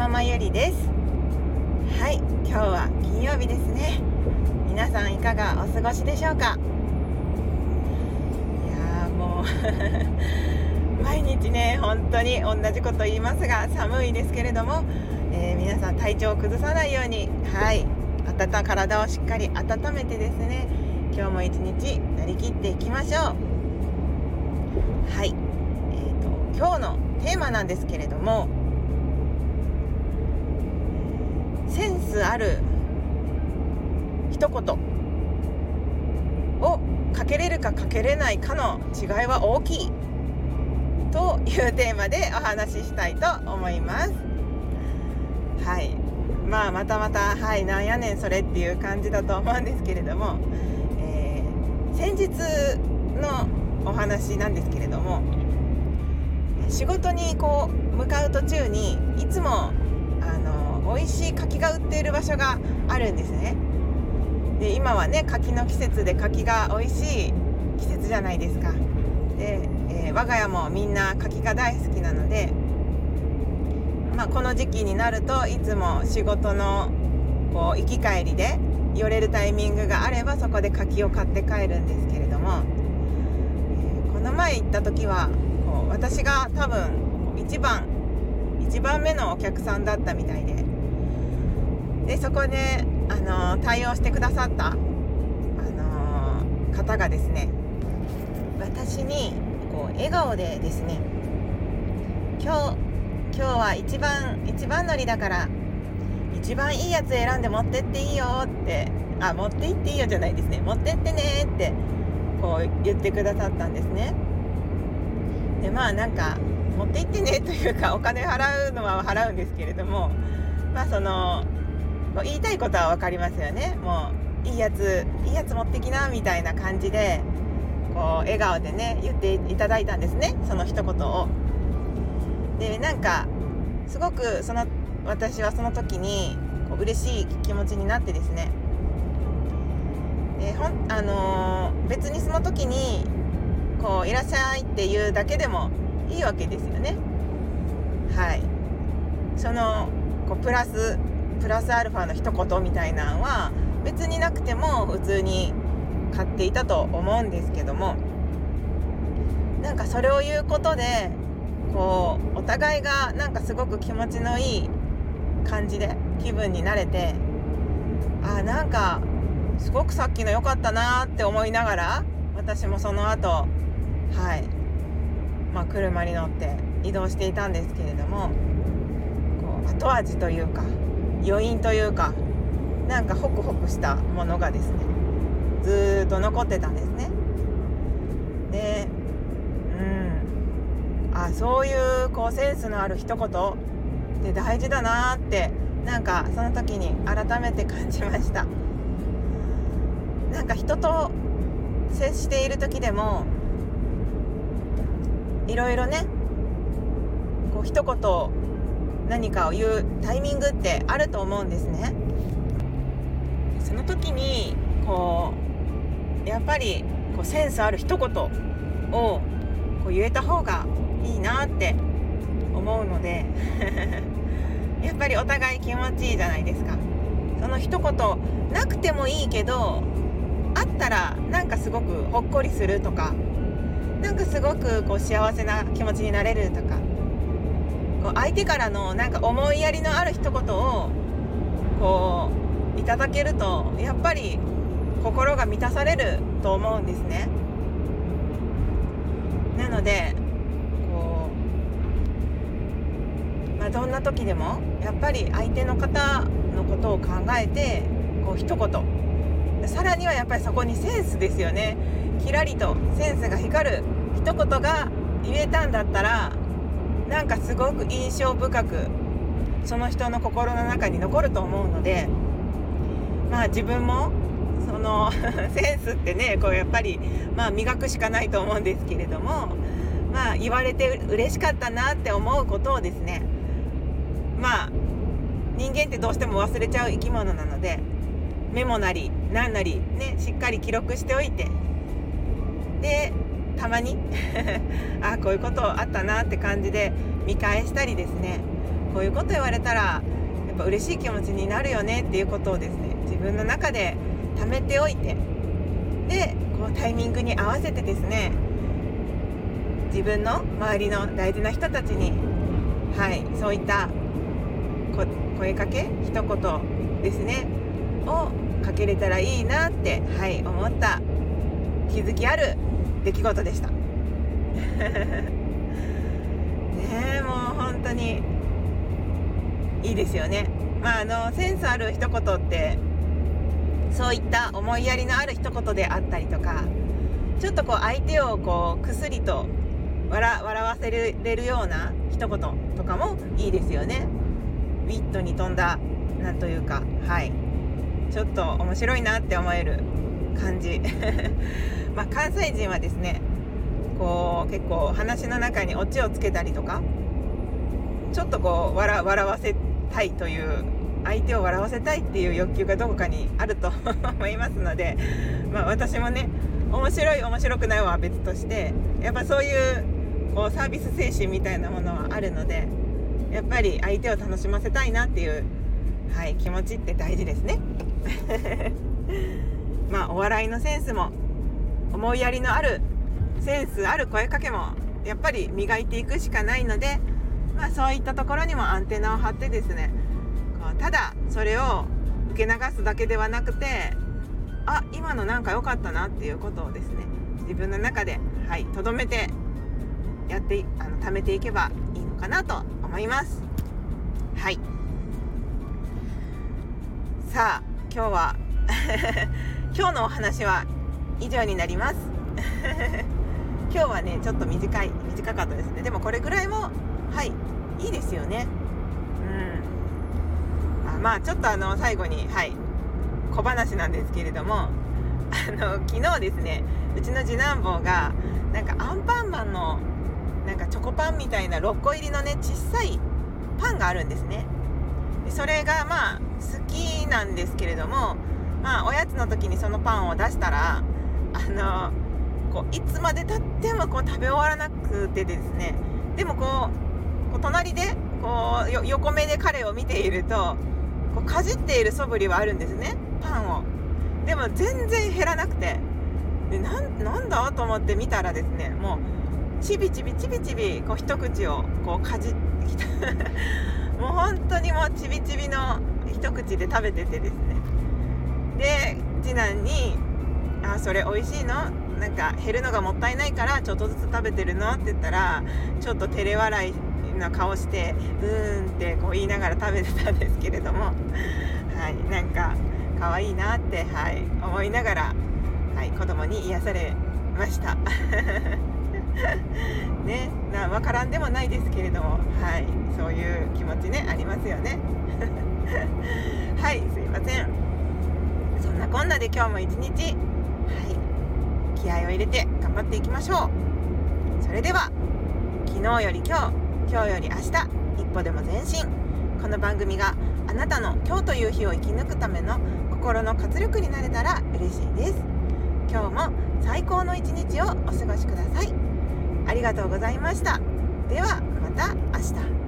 ママゆりです。はい、今日は金曜日ですね。皆さんいかがお過ごしでしょうか。もう毎日ね、本当に同じこと言いますが、寒いですけれども、皆さん体調を崩さないように、体をしっかり温めてですね、今日も一日なりきっていきましょう。はい、今日のテーマなんですけれども、センスある一言をかけれるかかけれないかの違いは大きいというテーマでお話ししたいと思います。はい、また、なんやねんそれっていう感じだと思うんですけれども、先日のお話なんですけれども、仕事にこう向かう途中にいつも美味しい柿が売っている場所があるんですね。で今はね、柿の季節で柿が美味しい季節じゃないですか。で、我が家もみんな柿が大好きなので、この時期になるといつも仕事のこう行き帰りで寄れるタイミングがあれば、そこで柿を買って帰るんですけれども、この前行った時はこう私が多分1番目のお客さんだったみたいで、そこで対応してくださった、方がですね、私にこう笑顔でですね、今日は一番乗りだから一番いいやつ選んで持ってっていいよって、持って行っていいよじゃないですね、持ってってねってこう言ってくださったんですね。でなんか持って行ってねというか、お金払うのは払うんですけれども、その言いたいことは分かりますよね。もういいやつ持ってきなみたいな感じでこう笑顔でね言っていただいたんですね、その一言を。ですごく私はその時にこう嬉しい気持ちになってですね、で別にその時にこういらっしゃいっていうだけでもいいわけですよね。そのこうプラスアルファの一言みたいなのは別になくても普通に買っていたと思うんですけども、それを言うことでこうお互いがすごく気持ちのいい感じで気分になれて、すごくさっきの良かったなって思いながら、私もその後車に乗って移動していたんですけれども、こう後味というか余韻というか、ホクホクしたものがですね、ずーっと残ってたんですね。で、そういうこうセンスのある一言って大事だなってその時に改めて感じました。人と接している時でもいろいろね、こう一言何かを言うタイミングってあると思うんですね。その時にやっぱりセンスある一言を言えた方がいいなって思うのでやっぱりお互い気持ちいいじゃないですか。その一言なくてもいいけど、あったらすごくほっこりするとか、すごくこう幸せな気持ちになれるとか、相手からの思いやりのある一言をこういただけると、やっぱり心が満たされると思うんですね。なのでどんな時でもやっぱり相手の方のことを考えて一言、さらにはやっぱりそこにセンスですよね。キラリとセンスが光る一言が言えたんだったら、すごく印象深くその人の心の中に残ると思うので、自分もそのセンスってね、やっぱり磨くしかないと思うんですけれども、言われて嬉しかったなって思うことをですね、人間ってどうしても忘れちゃう生き物なので、メモなり何なりね、しっかり記録しておいて、でたまにこういうことあったなって感じで見返したりですね、こういうこと言われたらやっぱ嬉しい気持ちになるよねっていうことをですね、自分の中で貯めておいて、でこうタイミングに合わせてですね、自分の周りの大事な人たちに、そういった声かけ、一言ですねをかけれたらいいなって、思った気づきある出来事でした。ね、もう本当にいいですよね。センスある一言ってそういった思いやりのある一言であったりとか、ちょっとこう相手をこうくすりと笑わせれるような一言とかもいいですよね。ウィットに富んだなんというか、ちょっと面白いなって思える感じ。関西人はですね、こう結構話の中にオチをつけたりとか、ちょっとこう笑わせたいという、相手を笑わせたいっていう欲求がどこかにあると思いますので、私もね、面白い面白くないは別として、やっぱそういうこうサービス精神みたいなものはあるので、やっぱり相手を楽しませたいなっていう、気持ちって大事ですね。お笑いのセンスも思いやりのあるセンスある声かけもやっぱり磨いていくしかないので、そういったところにもアンテナを張ってですね、ただそれを受け流すだけではなくて、今のなんか良かったなっていうことをですね、自分の中で留めてやって貯めていけばいいのかなと思います。さあ今日は今日のお話は以上になります。今日はねちょっと短かったですね。でもこれぐらいもいいですよね。ちょっと最後に小話なんですけれども、昨日ですね、うちの次男坊がなんかアンパンマンのなんかチョコパンみたいな6個入りのね小さいパンがあるんですね。でそれが好きなんですけれども、おやつの時にそのパンを出したらこういつまでたってもこう食べ終わらなくてですね、でもこう隣でこう横目で彼を見ているとこうかじっている素振りはあるんですね、パンを。でも全然減らなくて、で なんだと思って見たらですね、もうちびちびこう一口をこうかじってきた。もう本当にもうちびちびの一口で食べててですね、で次男にそれ美味しいの？なんか減るのがもったいないからちょっとずつ食べてるのって言ったら、ちょっと照れ笑いの顔してうーんってこう言いながら食べてたんですけれども、なんか可愛いなって、思いながら、子供に癒されました。ね、わからんでもないですけれども、そういう気持ちねありますよね。すいません。そんなこんなで今日も一日、気合を入れて頑張っていきましょう。それでは昨日より今日、今日より明日、一歩でも前進。この番組があなたの今日という日を生き抜くための心の活力になれたら嬉しいです。今日も最高の一日をお過ごしください。ありがとうございました。ではまた明日。